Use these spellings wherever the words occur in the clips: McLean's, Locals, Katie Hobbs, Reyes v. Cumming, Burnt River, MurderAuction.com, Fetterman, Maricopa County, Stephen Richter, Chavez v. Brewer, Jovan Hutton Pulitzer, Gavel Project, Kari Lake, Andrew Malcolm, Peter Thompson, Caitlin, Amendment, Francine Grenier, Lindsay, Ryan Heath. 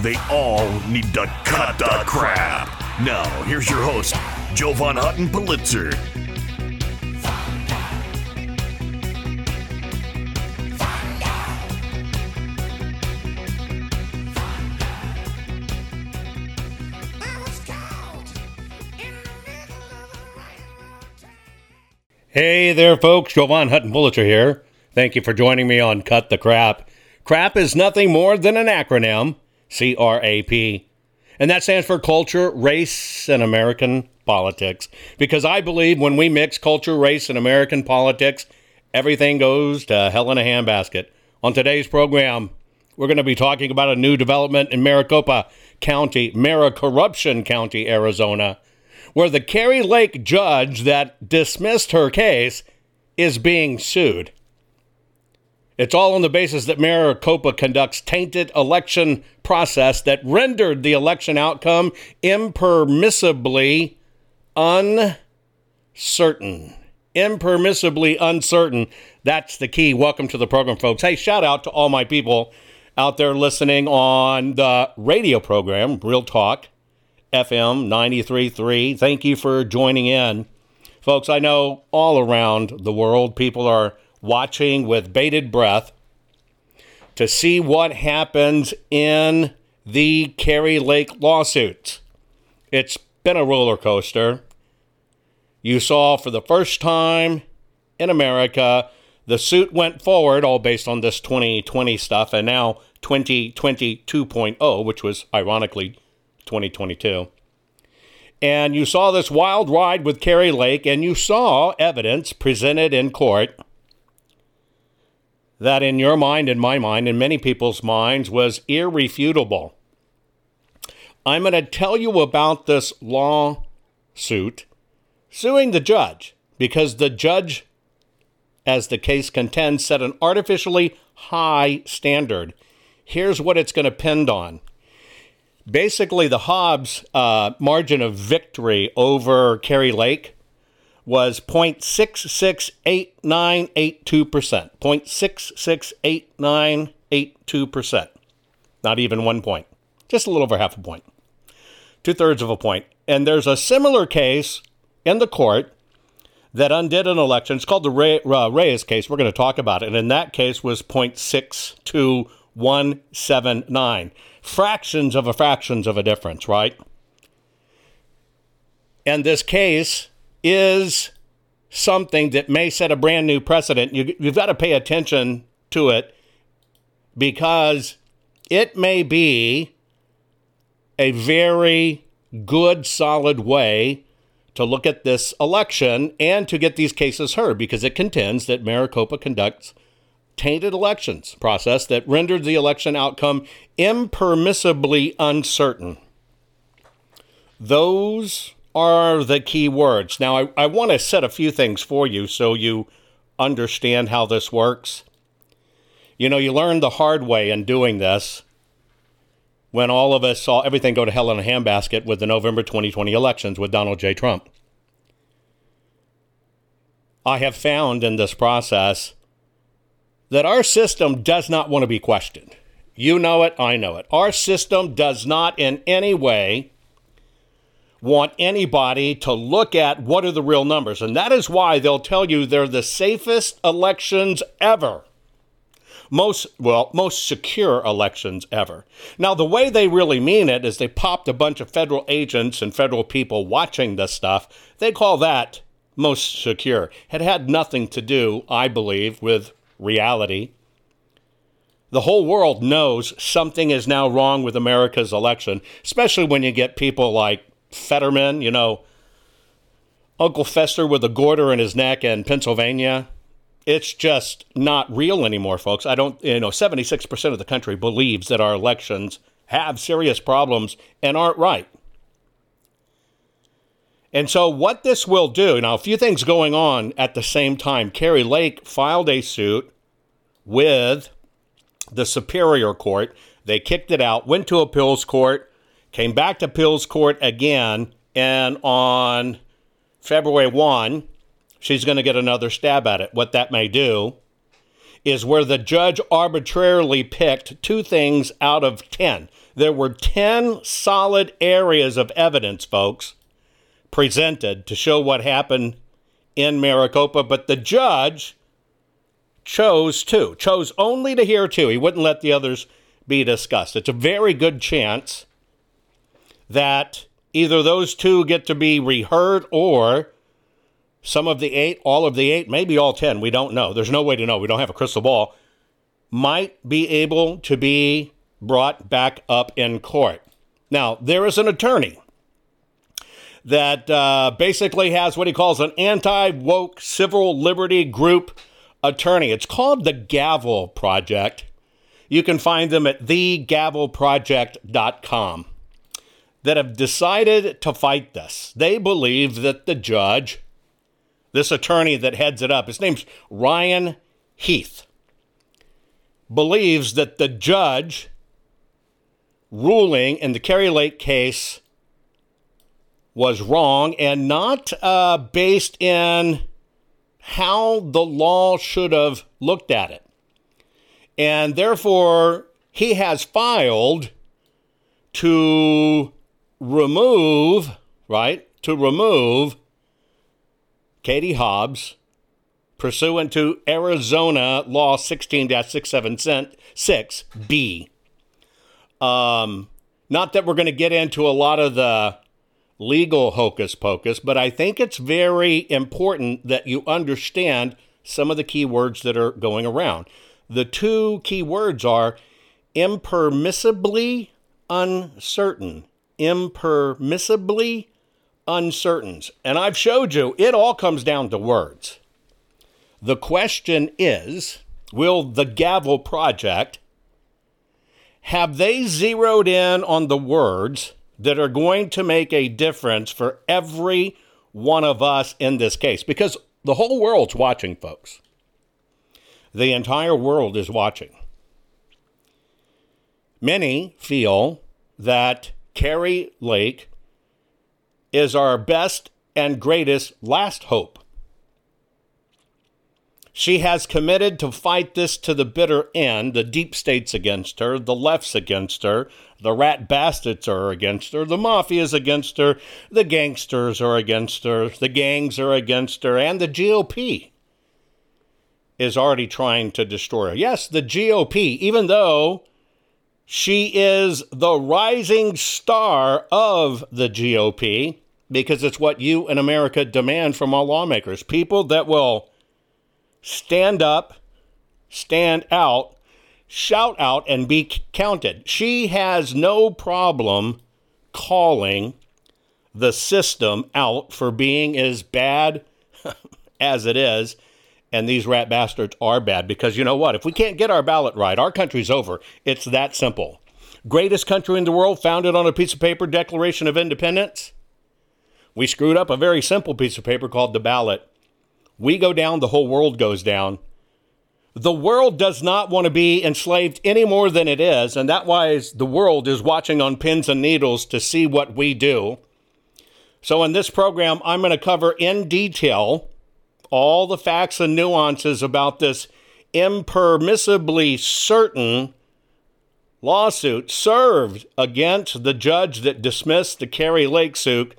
They all need to cut the crap. Now, here's your host, Jovan Hutton Pulitzer. Hey there, folks. Jovan Hutton Pulitzer here. Thank you for joining me on Cut the Crap. Crap is nothing more than an acronym. C-R-A-P. And that stands for culture, race, and American politics. Because I believe when we mix culture, race, and American politics, everything goes to hell in a handbasket. On today's program, we're going to be talking about a new development in Maricopa County, Maricorruption County, Arizona, where the Kari Lake judge that dismissed her case is being sued. It's all on the basis that Maricopa conducts tainted election process that rendered the election outcome impermissibly uncertain. Impermissibly uncertain. That's the key. Welcome to the program, folks. Hey, shout out to all my people out there listening on the radio program, Real Talk FM 93.3. Thank you for joining in. Folks, I know all around the world people are watching with bated breath to see what happens in the Kari Lake lawsuit. It's been a roller coaster. You saw for the first time in America, the suit went forward, all based on this 2020 stuff, and now 2022.0, which was ironically 2022. And you saw this wild ride with Kari Lake, and you saw evidence presented in court that in your mind, in my mind, in many people's minds was irrefutable. I'm going to tell you about this lawsuit suing the judge because the judge, as the case contends, set an artificially high standard. Here's what it's going to depend on. Basically, the Hobbs margin of victory over Kari Lake was 0.668982%. 0.668982%. Not even 1 point. Just a little over half a point. 2/3 of a point. And there's a similar case in the court that undid an election. It's called the Reyes case. We're going to talk about it. And in that case was 0.62179. Fractions of a difference, right? And this case is something that may set a brand new precedent. You've got to pay attention to it because it may be a very good, solid way to look at this election and to get these cases heard because it contends that Maricopa conducts tainted elections process that rendered the election outcome impermissibly uncertain. Those are the key words. Now, I want to set a few things for you so you understand how this works. You know, you learn the hard way in doing this when all of us saw everything go to hell in a handbasket with the November 2020 elections with Donald J. Trump. I have found in this process that our system does not want to be questioned. You know it, I know it. Our system does not in any way want anybody to look at what are the real numbers. And that is why they'll tell you they're the safest elections ever. Most secure elections ever. Now, the way they really mean it is they popped a bunch of federal agents and federal people watching this stuff. They call that most secure. It had nothing to do, I believe, with reality. The whole world knows something is now wrong with America's election, especially when you get people like Fetterman, you know, Uncle Fester with a goiter in his neck in Pennsylvania. It's just not real anymore, folks. 76% of the country believes that our elections have serious problems and aren't right. And so what this will do, now a few things going on at the same time. Kari Lake filed a suit with the Superior Court. They kicked it out, went to Appeals Court, came back to Appeals Court again, and on February 1, she's going to get another stab at it. What that may do is where the judge arbitrarily picked 2 things out of 10. There were 10 solid areas of evidence, folks, presented to show what happened in Maricopa, but the judge chose only to hear 2. He wouldn't let the others be discussed. It's a very good chance that either those 2 get to be reheard or some of the 8, all of the 8, maybe all 10, we don't know. There's no way to know. We don't have a crystal ball. Might be able to be brought back up in court. Now, there is an attorney that basically has what he calls an anti-woke civil liberty group attorney. It's called the Gavel Project. You can find them at thegavelproject.com, that have decided to fight this. They believe that the judge, this attorney that heads it up, his name's Ryan Heath, believes that the judge ruling in the Kari Lake case was wrong and not based in how the law should have looked at it. And therefore, he has filed to remove Katie Hobbs pursuant to Arizona Law 16-676B. Not that we're going to get into a lot of the legal hocus pocus, but I think it's very important that you understand some of the key words that are going around. The 2 key words are impermissibly uncertain. Impermissibly uncertain. And I've showed you, it all comes down to words. The question is, will the Gavel Project, have they zeroed in on the words that are going to make a difference for every one of us in this case? Because the whole world's watching, folks. The entire world is watching. Many feel that Kari Lake is our best and greatest last hope. She has committed to fight this to the bitter end. The deep state's against her. The left's against her. The rat bastards are against her. The mafia's against her. The gangsters are against her. The gangs are against her. And the GOP is already trying to destroy her. Yes, the GOP, even though she is the rising star of the GOP, because it's what you in America demand from our lawmakers. People that will stand up, stand out, shout out, and be counted. She has no problem calling the system out for being as bad as it is. And these rat bastards are bad because you know what? If we can't get our ballot right, our country's over. It's that simple. Greatest country in the world, founded on a piece of paper, Declaration of Independence. We screwed up a very simple piece of paper called the ballot. We go down, the whole world goes down. The world does not want to be enslaved any more than it is. And that why the world is watching on pins and needles to see what we do. So in this program, I'm going to cover in detail all the facts and nuances about this impermissibly certain lawsuit served against the judge that dismissed the Kari Lake suit.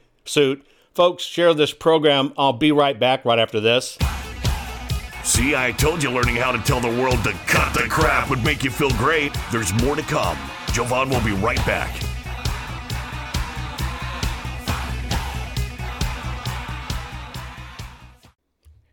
Folks, share this program. I'll be right back right after this. See, I told you learning how to tell the world to cut the crap would make you feel great. There's more to come. Jovan will be right back.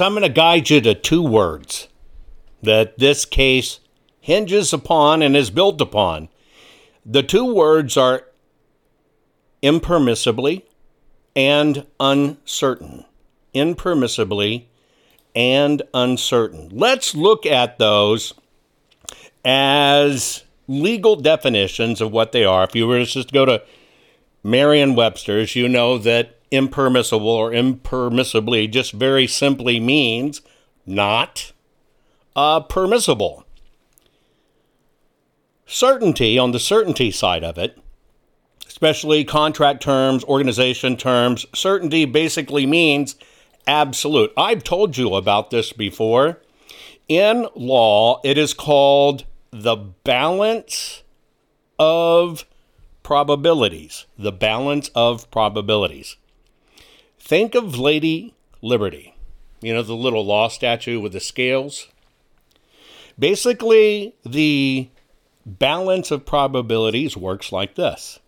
I'm going to guide you to 2 words that this case hinges upon and is built upon. The 2 words are impermissibly and uncertain. Impermissibly and uncertain. Let's look at those as legal definitions of what they are. If you were just to go to Merriam-Webster's, you know that impermissible or impermissibly just very simply means not permissible. Certainty, on the certainty side of it, especially contract terms, organization terms, certainty basically means absolute. I've told you about this before. In law, it is called the balance of probabilities. The balance of probabilities. Think of Lady Liberty, the little law statue with the scales. Basically, the balance of probabilities works like this.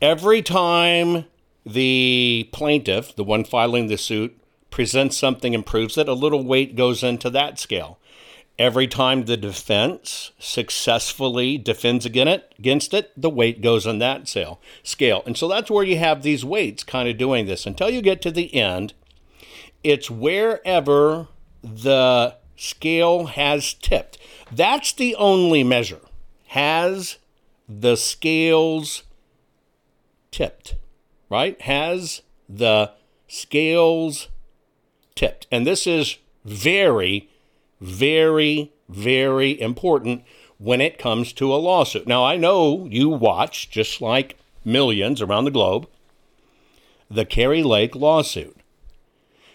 Every time the plaintiff, the one filing the suit, presents something and proves it, a little weight goes into that scale. Every time the defense successfully defends against it, the weight goes on that scale. And so that's where you have these weights kind of doing this. Until you get to the end, it's wherever the scale has tipped. That's the only measure, has the scales tipped, right? Has the scales tipped? And this is very, very, very important when it comes to a lawsuit. Now, I know you watch, just like millions around the globe, the Kari Lake lawsuit.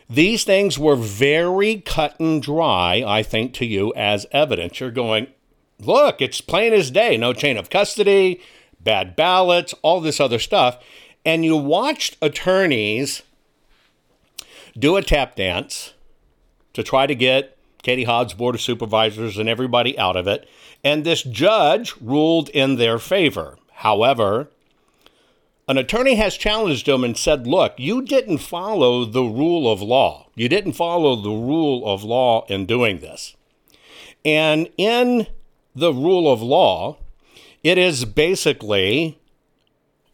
These things were very cut and dry, I think, to you as evidence. You're going, look, it's plain as day. No chain of custody, bad ballots, all this other stuff. And you watched attorneys do a tap dance to try to get Katie Hobbs, Board of Supervisors, and everybody out of it. And this judge ruled in their favor. However, an attorney has challenged him and said, look, you didn't follow the rule of law. You didn't follow the rule of law in doing this. And in the rule of law, it is basically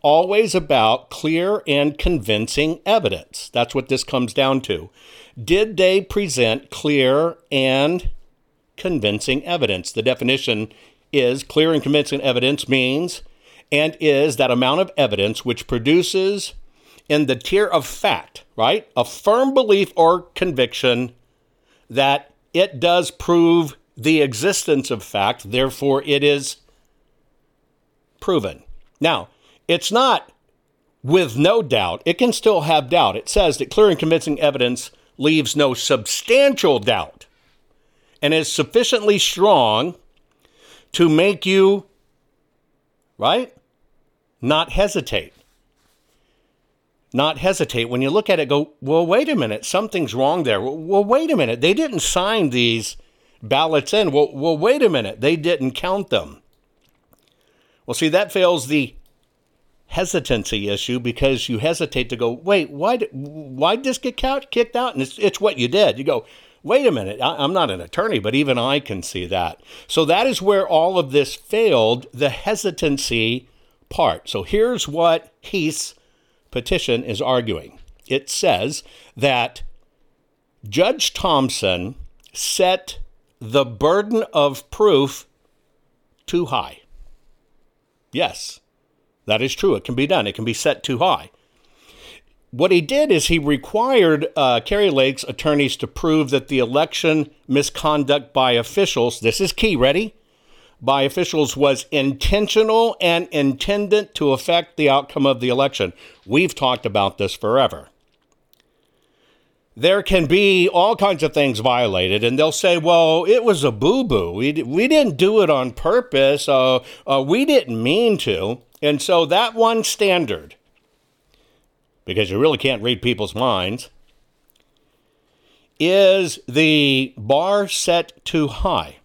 always about clear and convincing evidence. That's what this comes down to. Did they present clear and convincing evidence? The definition is clear and convincing evidence means and is that amount of evidence which produces in the tier of fact, right, a firm belief or conviction that it does prove the existence of fact, therefore it is proven. Now, it's not with no doubt. It can still have doubt. It says that clear and convincing evidence leaves no substantial doubt and is sufficiently strong to make you, right, not hesitate. Not hesitate. When you look at it, go, well, wait a minute. Something's wrong there. Well, wait a minute. They didn't sign these ballots in. Well, wait a minute. They didn't count them. Well, see, that fails the hesitancy issue because you hesitate to go, wait, why did this get kicked out? And it's what you did. You go, wait a minute, I'm not an attorney, but even I can see that. So that is where all of this failed, the hesitancy part. So here's what Heath's petition is arguing. It says that Judge Thompson set the burden of proof too high. Yes, that is true. It can be done. It can be set too high. What he did is he required Kari Lake's attorneys to prove that the election misconduct by officials, this is key, ready? By officials was intentional and intended to affect the outcome of the election. We've talked about this forever. There can be all kinds of things violated, and they'll say, well, it was a boo-boo. We didn't do it on purpose. We didn't mean to. And so that one standard, because you really can't read people's minds, is the bar set too high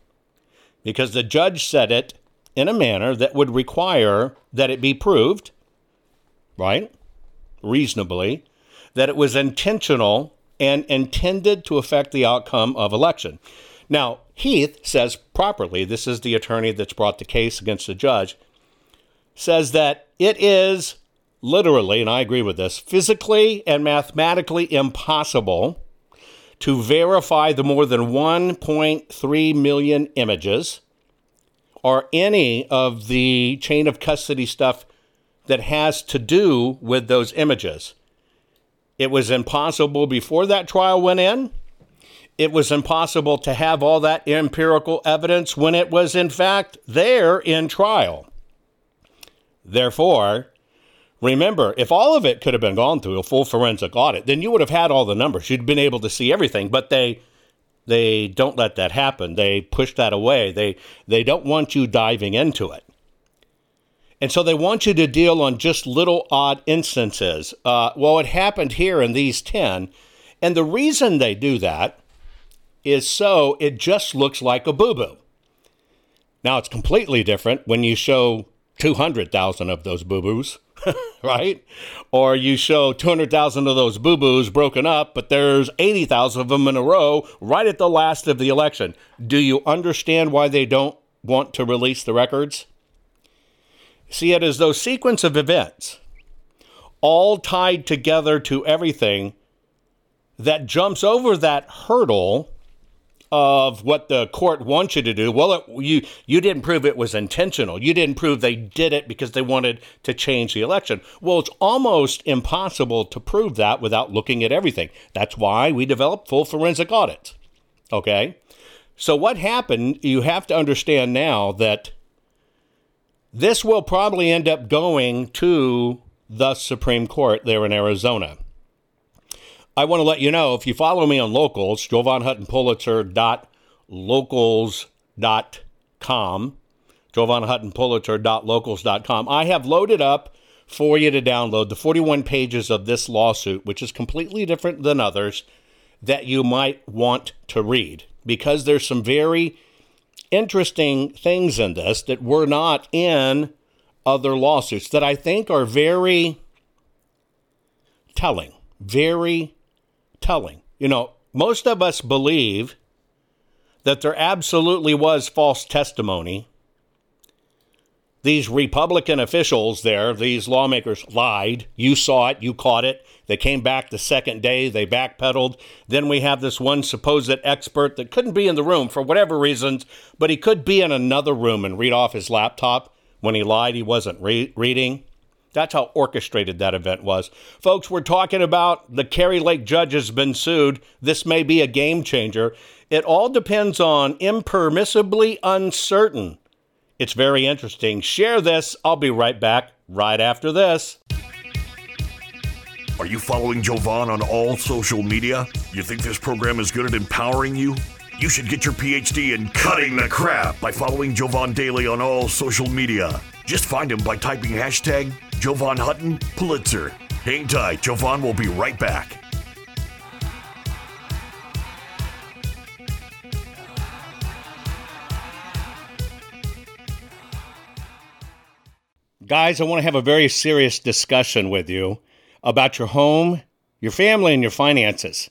because the judge set it in a manner that would require that it be proved, right, reasonably, that it was intentional and intended to affect the outcome of election. Now, Heath says properly, this is the attorney that's brought the case against the judge, says that it is literally, and I agree with this, physically and mathematically impossible to verify the more than 1.3 million images or any of the chain of custody stuff that has to do with those images. It was impossible before that trial went in. It was impossible to have all that empirical evidence when it was, in fact, there in trial. Therefore, remember, if all of it could have been gone through a full forensic audit, then you would have had all the numbers. You'd been able to see everything, but they don't let that happen. They push that away. They don't want you diving into it. And so they want you to deal on just little odd instances. Well, it happened here in these 10. And the reason they do that is so it just looks like a boo-boo. Now, it's completely different when you show 200,000 of those boo-boos. Right? Or you show 200,000 of those boo-boos broken up, but there's 80,000 of them in a row right at the last of the election. Do you understand why they don't want to release the records? See, it is those sequence of events, all tied together to everything, that jumps over that hurdle of what the court wants you to do, well, you didn't prove it was intentional. You didn't prove they did it because they wanted to change the election. Well, it's almost impossible to prove that without looking at everything. That's why we developed full forensic audits. Okay? So what happened, you have to understand now that this will probably end up going to the Supreme Court there in Arizona. I want to let you know, if you follow me on Locals, JovanHuttonPulitzer.locals.com, JovanHuttonPulitzer.locals.com, I have loaded up for you to download the 41 pages of this lawsuit, which is completely different than others, that you might want to read, because there's some very interesting things in this that were not in other lawsuits that I think are very telling, very telling. You know, most of us believe that there absolutely was false testimony. These Republican officials there, these lawmakers lied. You saw it. You caught it. They came back the second day. They backpedaled. Then we have this one supposed expert that couldn't be in the room for whatever reasons, but he could be in another room and read off his laptop. When he lied, he wasn't reading. That's how orchestrated that event was. Folks, we're talking about the Kari Lake judge has been sued. This may be a game changer. It all depends on impermissibly uncertain. It's very interesting. Share this. I'll be right back right after this. Are you following Jovan on all social media? You think this program is good at empowering you? You should get your PhD in cutting the crap by following Jovan daily on all social media. Just find him by typing hashtag Jovan Hutton Pulitzer. Hang tight. Jovan will be right back. Guys, I want to have a very serious discussion with you about your home, your family, and your finances.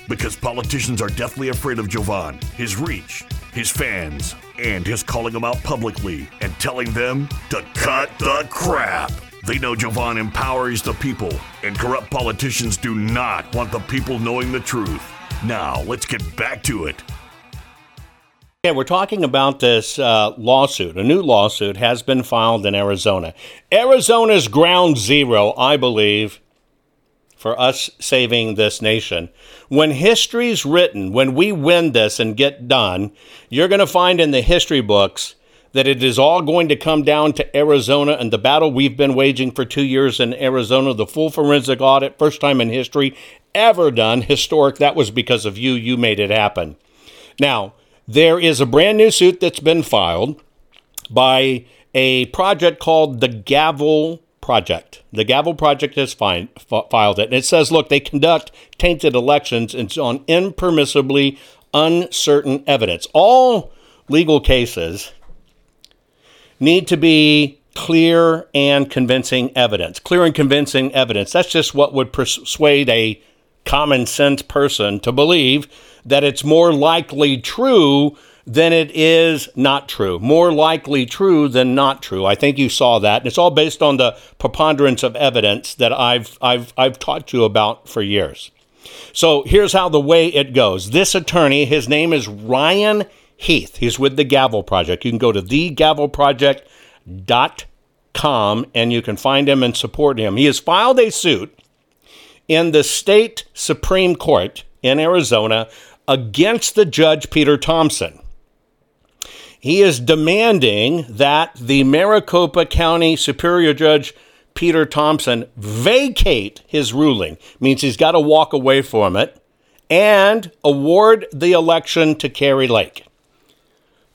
Because politicians are deathly afraid of Jovan, his reach, his fans, and his calling them out publicly and telling them to cut the crap. They know Jovan empowers the people, and corrupt politicians do not want the people knowing the truth. Now, let's get back to it. Yeah, we're talking about this lawsuit. A new lawsuit has been filed in Arizona. Arizona's ground zero, I believe, for us saving this nation. When history's written, when we win this and get done, you're going to find in the history books that it is all going to come down to Arizona and the battle we've been waging for 2 years in Arizona, the full forensic audit, first time in history ever done, historic. That was because of you. You made it happen. Now, there is a brand new suit that's been filed by a project called the Gavel Project. The Gavel Project has filed it. And it says, look, they conduct tainted elections and on impermissibly uncertain evidence. All legal cases need to be clear and convincing evidence. Clear and convincing evidence. That's just what would persuade a common sense person to believe that it's more likely true than it is not true. More likely true than not true. I think you saw that. And it's all based on the preponderance of evidence that I've taught you about for years. So here's how the way it goes. This attorney, his name is Ryan Heath. He's with the Gavel Project. You can go to thegavelproject.com and you can find him and support him. He has filed a suit in the state Supreme Court in Arizona against the judge Peter Thompson. He is demanding that the Maricopa County Superior Judge Peter Thompson vacate his ruling. Means he's got to walk away from it and award the election to Kari Lake.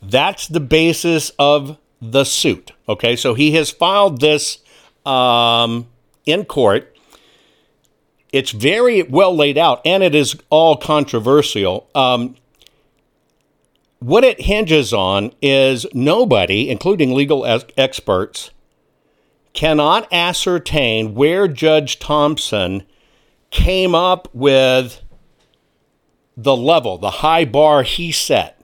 That's the basis of the suit. Okay, so he has filed this in court. It's very well laid out, and it is all controversial. What it hinges on is nobody, including legal experts, cannot ascertain where Judge Thompson came up with the level, the high bar he set.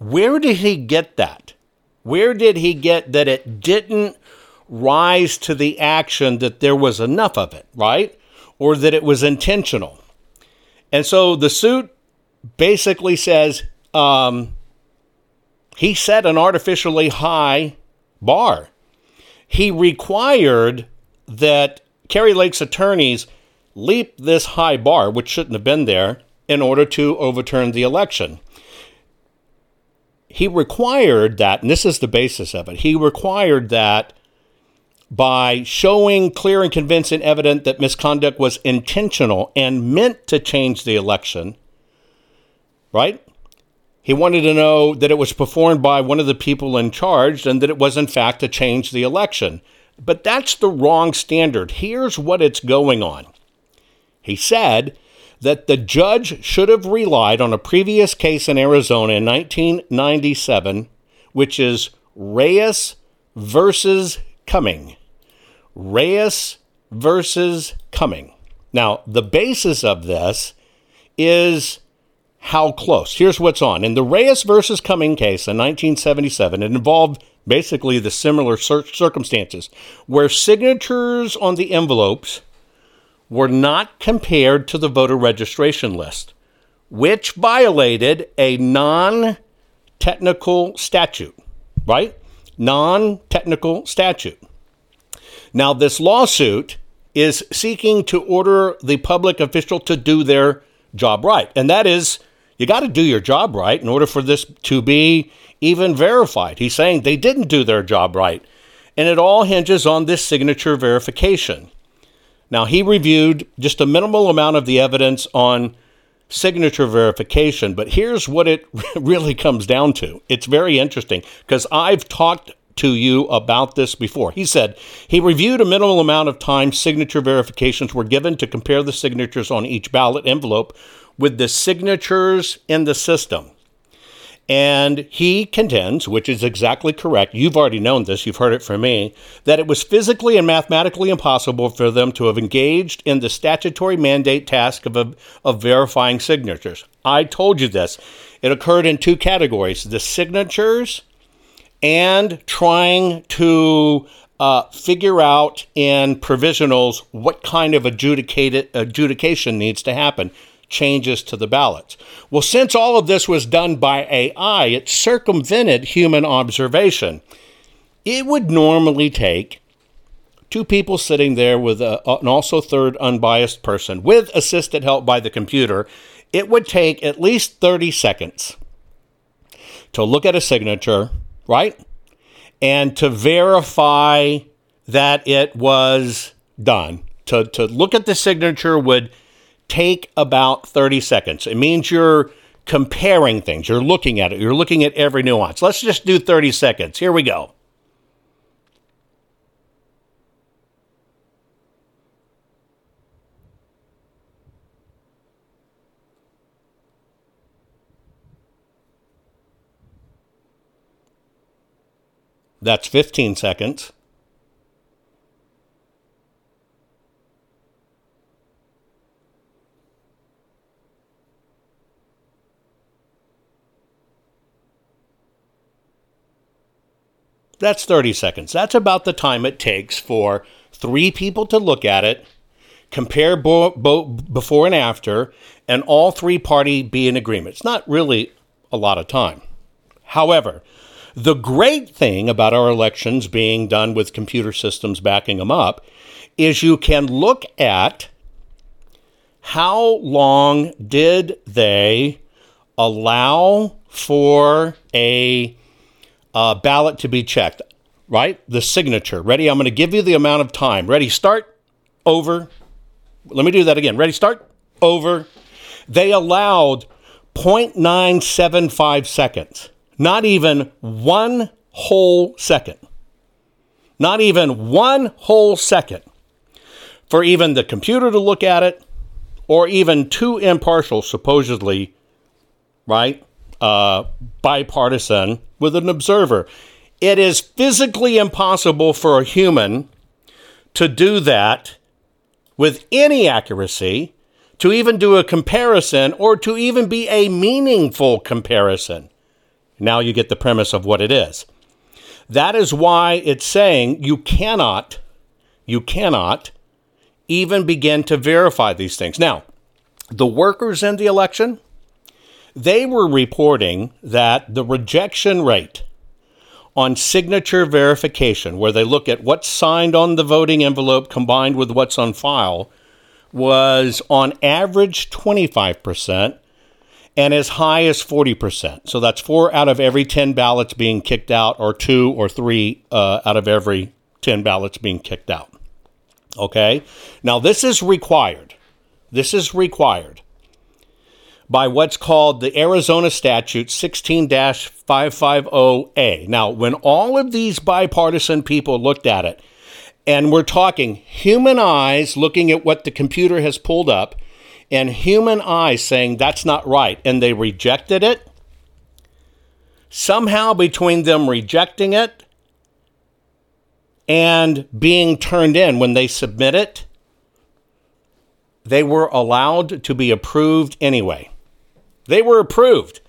Where did he get that? Where did he get that it didn't rise to the action that there was enough of it, right? Or that it was intentional. And so the suit basically says he set an artificially high bar. He required that Kari Lake's attorneys leap this high bar, which shouldn't have been there, in order to overturn the election. He required that, and this is the basis of it, he required that by showing clear and convincing evidence that misconduct was intentional and meant to change the election, right? He wanted to know that it was performed by one of the people in charge and that it was, in fact, to change the election. But that's the wrong standard. Here's what it's going on. He said that the judge should have relied on a previous case in Arizona in 1997, which is Reyes v. Cumming. Now, the basis of this is how close. Here's what's on. In the Reyes v. Cumming case in 1977, it involved basically the similar circumstances where signatures on the envelopes were not compared to the voter registration list, which violated a non-technical statute, right? Non-technical statute. Now, this lawsuit is seeking to order the public official to do their job right. And that is, you got to do your job right in order for this to be even verified. He's saying they didn't do their job right. And it all hinges on this signature verification. Now, he reviewed just a minimal amount of the evidence on signature verification, but here's what it really comes down to. It's very interesting because I've talked to you about this before. He said he reviewed a minimal amount of time signature verifications were given to compare the signatures on each ballot envelope with the signatures in the system. And he contends, which is exactly correct, you've already known this, you've heard it from me, that it was physically and mathematically impossible for them to have engaged in the statutory mandate task of verifying signatures. I told you this. It occurred in two categories, the signatures and trying to figure out in provisionals what kind of adjudication needs to happen. Changes to the ballots. Well, since all of this was done by AI, it circumvented human observation. It would normally take two people sitting there with an also third unbiased person with assisted help by the computer. It would take at least 30 seconds to look at a signature, right? And to verify that it was done. To look at the signature would take about 30 seconds. It means you're comparing things. You're looking at it. You're looking at every nuance. Let's just do 30 seconds. Here we go. That's 15 seconds. That's 30 seconds. That's about the time it takes for three people to look at it, compare before and after, and all three parties be in agreement. It's not really a lot of time. However, the great thing about our elections being done with computer systems backing them up is you can look at how long did they allow for a ballot to be checked, right? The signature. Ready? I'm going to give you the amount of time. Ready? Start. Over. Let me do that again. Ready? Start. Over. They allowed 0.975 seconds. Not even one whole second. Not even one whole second for even the computer to look at it, or even two impartial, supposedly, right? Bipartisan with an observer. It is physically impossible for a human to do that with any accuracy, to even do a comparison or to even be a meaningful comparison. Now you get the premise of what it is. That is why it's saying you cannot even begin to verify these things. Now, the workers in the election, they were reporting that the rejection rate on signature verification, where they look at what's signed on the voting envelope combined with what's on file, was on average 25% and as high as 40%. So that's 4 out of every 10 ballots being kicked out, or 2 or 3 out of every 10 ballots being kicked out. Okay? Now, this is required. This is required by what's called the Arizona Statute 16-550A. Now, when all of these bipartisan people looked at it, and we're talking human eyes looking at what the computer has pulled up, and human eyes saying that's not right, and they rejected it, somehow between them rejecting it and being turned in when they submit it, they were allowed to be approved anyway. They were approved.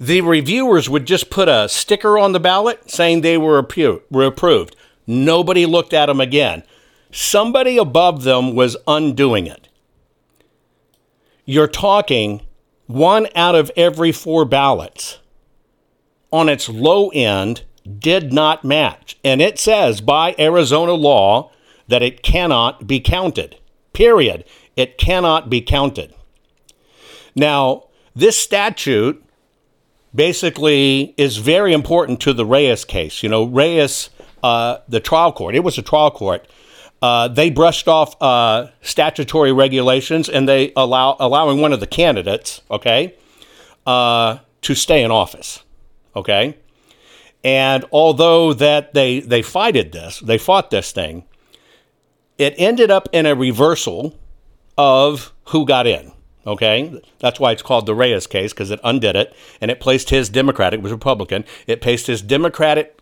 The reviewers would just put a sticker on the ballot saying they were approved. Nobody looked at them again. Somebody above them was undoing it. You're talking one out of every four ballots on its low end did not match. And it says by Arizona law that it cannot be counted. Period. It cannot be counted. Now, this statute basically is very important to the Reyes case. You know, Reyes, the trial court, it was a trial court. They brushed off statutory regulations and they allowing one of the candidates, to stay in office, okay? And although that they fought this thing, it ended up in a reversal of who got in, okay? That's why it's called the Reyes case, because it undid it, and it placed his Democratic, it was Republican, it placed his Democratic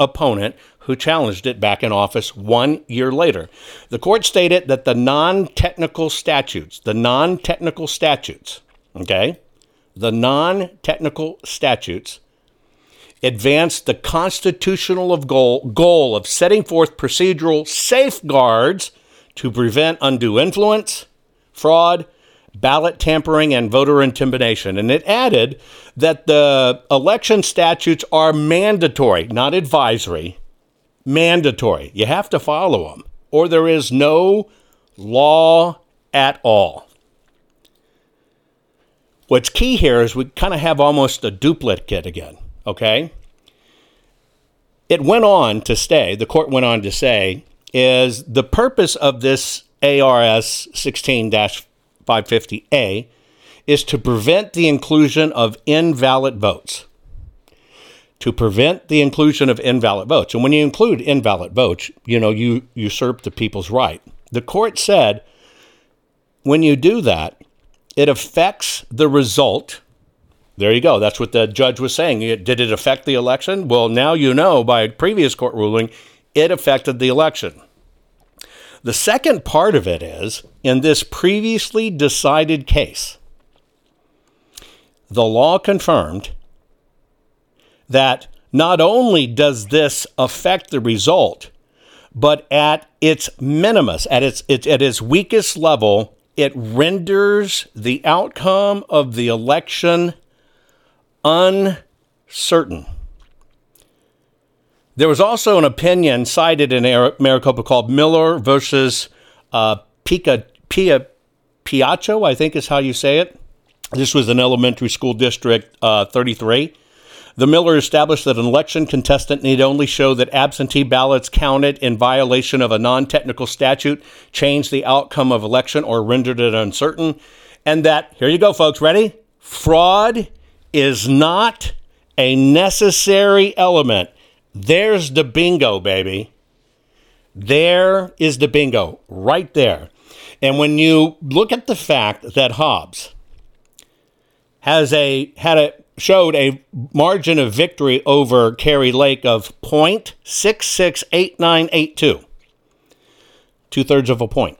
opponent who challenged it back in office 1 year later. The court stated that the non-technical statutes advanced the constitutional goal of setting forth procedural safeguards to prevent undue influence, fraud, ballot tampering, and voter intimidation. And it added that the election statutes are mandatory, not advisory, mandatory. You have to follow them, or there is no law at all. What's key here is we kind of have almost a duplicate again, okay? It went on to say, the court went on to say, is the purpose of this ARS 16-550A is to prevent the inclusion of invalid votes. To prevent the inclusion of invalid votes. And when you include invalid votes, you know, you usurp the people's right. The court said when you do that, it affects the result. There you go. That's what the judge was saying. Did it affect the election? Well, now you know by a previous court ruling, it affected the election. The second part of it is, in this previously decided case, the law confirmed that not only does this affect the result, but at its minimus, at its weakest level, it renders the outcome of the election uncertain. There was also an opinion cited in Maricopa called Miller versus Piacho, I think is how you say it. This was an elementary school district 33. The Miller established that an election contestant need only show that absentee ballots counted in violation of a non-technical statute changed the outcome of election or rendered it uncertain. And that, here you go, folks, ready? Fraud is not a necessary element. There's the bingo, baby. There is the bingo right there. And when you look at the fact that Hobbs showed a margin of victory over Kari Lake of 0.668982, 2/3 of a point.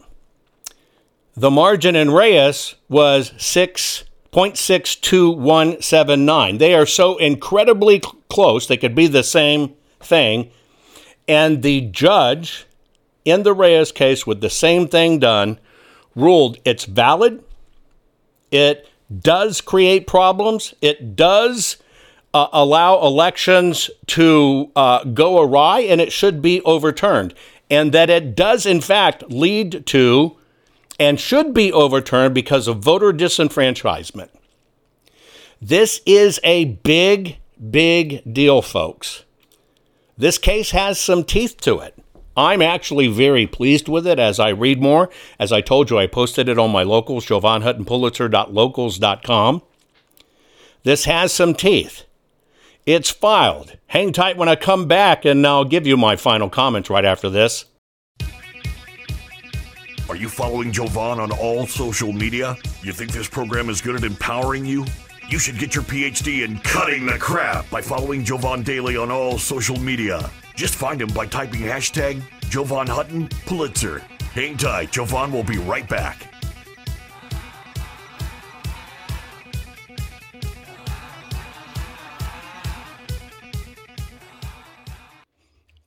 The margin in Reyes was 6.62179. They are so incredibly close, they could be the same thing. And the judge in the Reyes case with the same thing done ruled it's valid. It does create problems. It does allow elections to go awry, and it should be overturned. And that it does, in fact, lead to and should be overturned because of voter disenfranchisement. This is a big, big deal, folks. This case has some teeth to it. I'm actually very pleased with it as I read more. As I told you, I posted it on my Locals, JovanHuttonPulitzer.locals.com. This has some teeth. It's filed. Hang tight when I come back, and I'll give you my final comments right after this. Are you following Jovan on all social media? You think this program is good at empowering you? You should get your PhD in cutting the crap by following Jovan daily on all social media. Just find him by typing # Jovan Hutton Pulitzer. Hang tight, Jovan will be right back.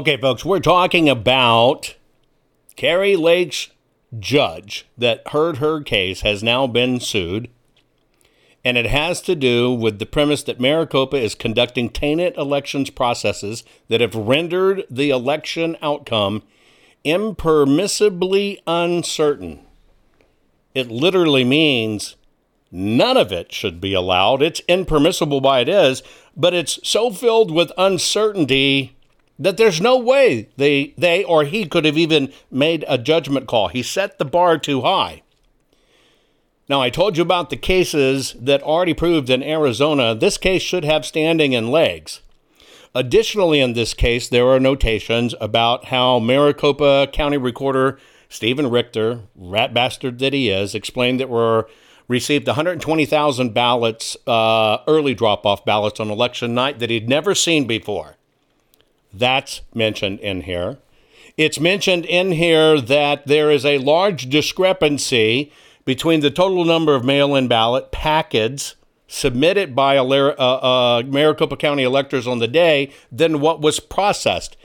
Okay, folks, we're talking about Kari Lake's judge that heard her case has now been sued, and it has to do with the premise that Maricopa is conducting tainted elections processes that have rendered the election outcome impermissibly uncertain. It literally means none of it should be allowed. It's impermissible by it is, but it's so filled with uncertainty that there's no way they or he could have even made a judgment call. He set the bar too high. Now, I told you about the cases that already proved in Arizona. This case should have standing and legs. Additionally, in this case, there are notations about how Maricopa County Recorder Stephen Richter, rat bastard that he is, explained that we're received 120,000 ballots, early drop-off ballots on election night that he'd never seen before. That's mentioned in here. It's mentioned in here that there is a large discrepancy between the total number of mail-in ballot packets submitted by Maricopa County electors on the day than what was processed.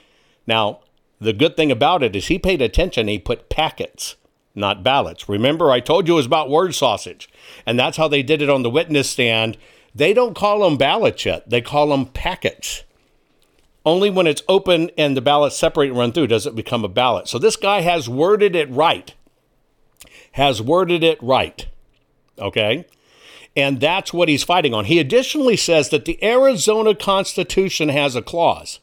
Now, the good thing about it is he paid attention. He put packets not ballots. Remember, I told you it was about word sausage. And that's how they did it on the witness stand. They don't call them ballots yet. They call them packets. Only when it's open and the ballots separate and run through does it become a ballot. So this guy has worded it right. Okay? And that's what he's fighting on. He additionally says that the Arizona Constitution has a clause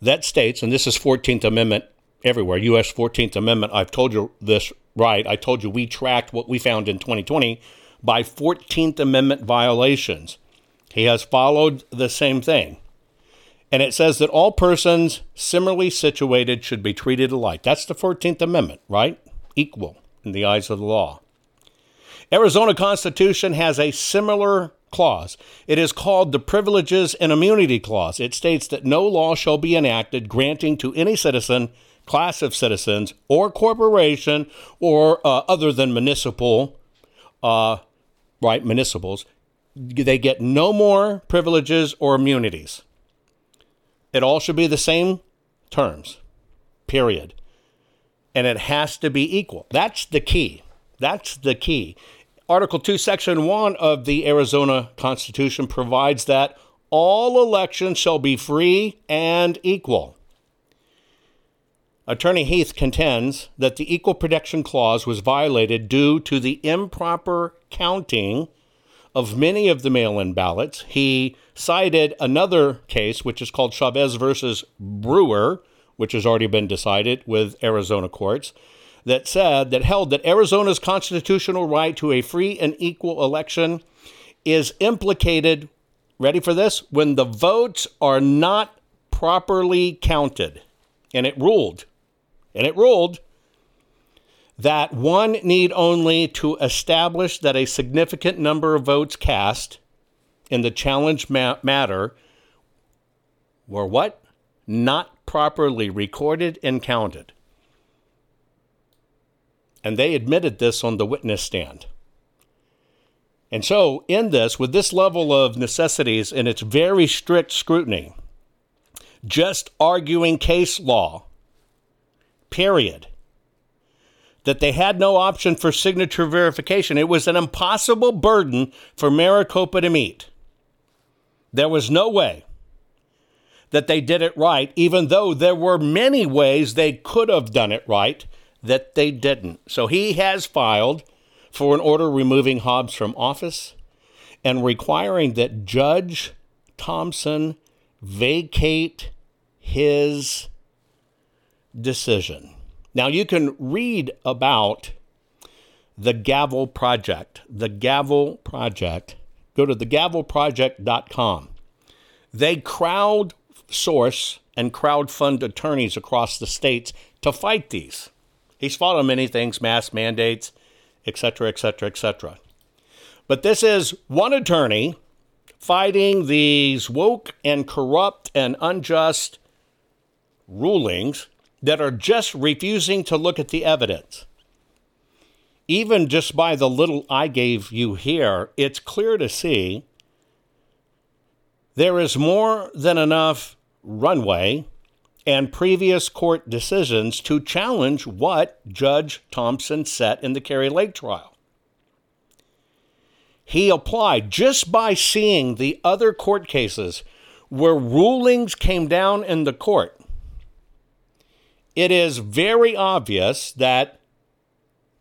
that states, and this is 14th Amendment everywhere, U.S. 14th Amendment. I've told you this, right? I told you we tracked what we found in 2020 by 14th Amendment violations. He has followed the same thing. And it says that all persons similarly situated should be treated alike. That's the 14th Amendment, right? Equal in the eyes of the law. Arizona Constitution has a similar clause. It is called the Privileges and Immunity Clause. It states that no law shall be enacted granting to any citizen, class of citizens, or corporation, or other than municipal, municipals, they get no more privileges or immunities. It all should be the same terms, period. And it has to be equal. That's the key. Article 2, Section 1 of the Arizona Constitution provides that all elections shall be free and equal. Attorney Heath contends that the Equal Protection Clause was violated due to the improper counting of many of the mail-in ballots. He cited another case, which is called Chavez versus Brewer, which has already been decided with Arizona courts, that held that Arizona's constitutional right to a free and equal election is implicated, ready for this, when the votes are not properly counted. And it ruled that one need only to establish that a significant number of votes cast in the challenge matter were what? Not properly recorded and counted. And they admitted this on the witness stand. And so in this, with this level of necessities and its very strict scrutiny, just arguing case law, period, that they had no option for signature verification. It was an impossible burden for Maricopa to meet. There was no way that they did it right, even though there were many ways they could have done it right, that they didn't. So he has filed for an order removing Hobbs from office and requiring that Judge Thompson vacate his decision. Now you can read about the Gavel Project. Go to thegavelproject.com. They crowdsource and crowdfund attorneys across the states to fight these. He's fought on many things, mask mandates, etc. But this is one attorney fighting these woke and corrupt and unjust rulings that are just refusing to look at the evidence. Even just by the little I gave you here, it's clear to see there is more than enough runway and previous court decisions to challenge what Judge Thompson set in the Kari Lake trial. He applied just by seeing the other court cases where rulings came down in the court. It is very obvious that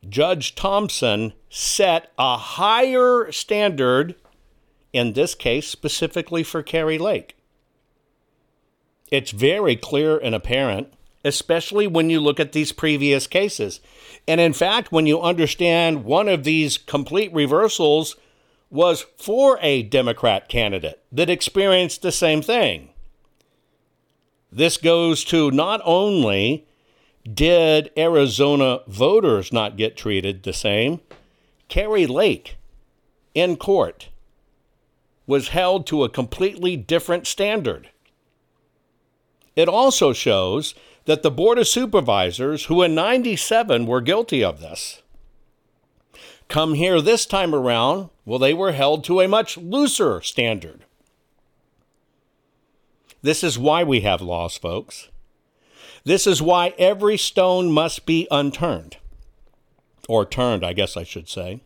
Judge Thompson set a higher standard, in this case specifically for Kari Lake. It's very clear and apparent, especially when you look at these previous cases. And in fact, when you understand one of these complete reversals was for a Democrat candidate that experienced the same thing. This goes to not only did Arizona voters not get treated the same, Kari Lake in court was held to a completely different standard. It also shows that the Board of Supervisors, who in 1997 were guilty of this, come here this time around, well, they were held to a much looser standard. This is why we have laws, folks. This is why every stone must be unturned. or turned, I guess I should say.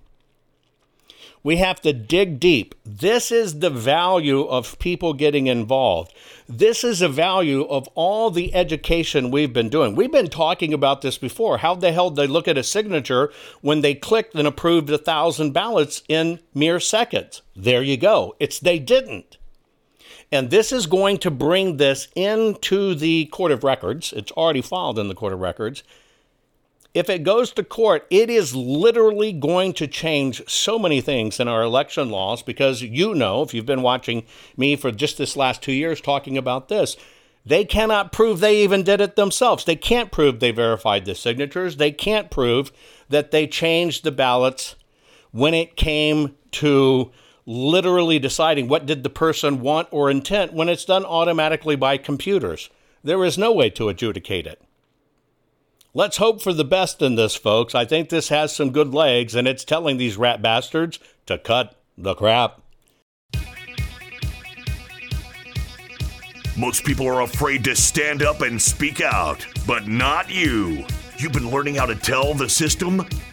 We have to dig deep. This is the value of people getting involved. This is the value of all the education we've been doing. We've been talking about this before. How the hell did they look at a signature when they clicked and approved 1,000 ballots in mere seconds? There you go. They didn't. And this is going to bring this into the court of records. It's already filed in the court of records. If it goes to court, it is literally going to change so many things in our election laws because, you know, if you've been watching me for just this last 2 years talking about this, they cannot prove they even did it themselves. They can't prove they verified the signatures. They can't prove that they changed the ballots when it came to literally deciding what did the person want or intent when it's done automatically by computers. There is no way to adjudicate it. Let's hope for the best in this, folks. I think this has some good legs, and it's telling these rat bastards to cut the crap. Most people are afraid to stand up and speak out, but not you. You've been learning how to tell the system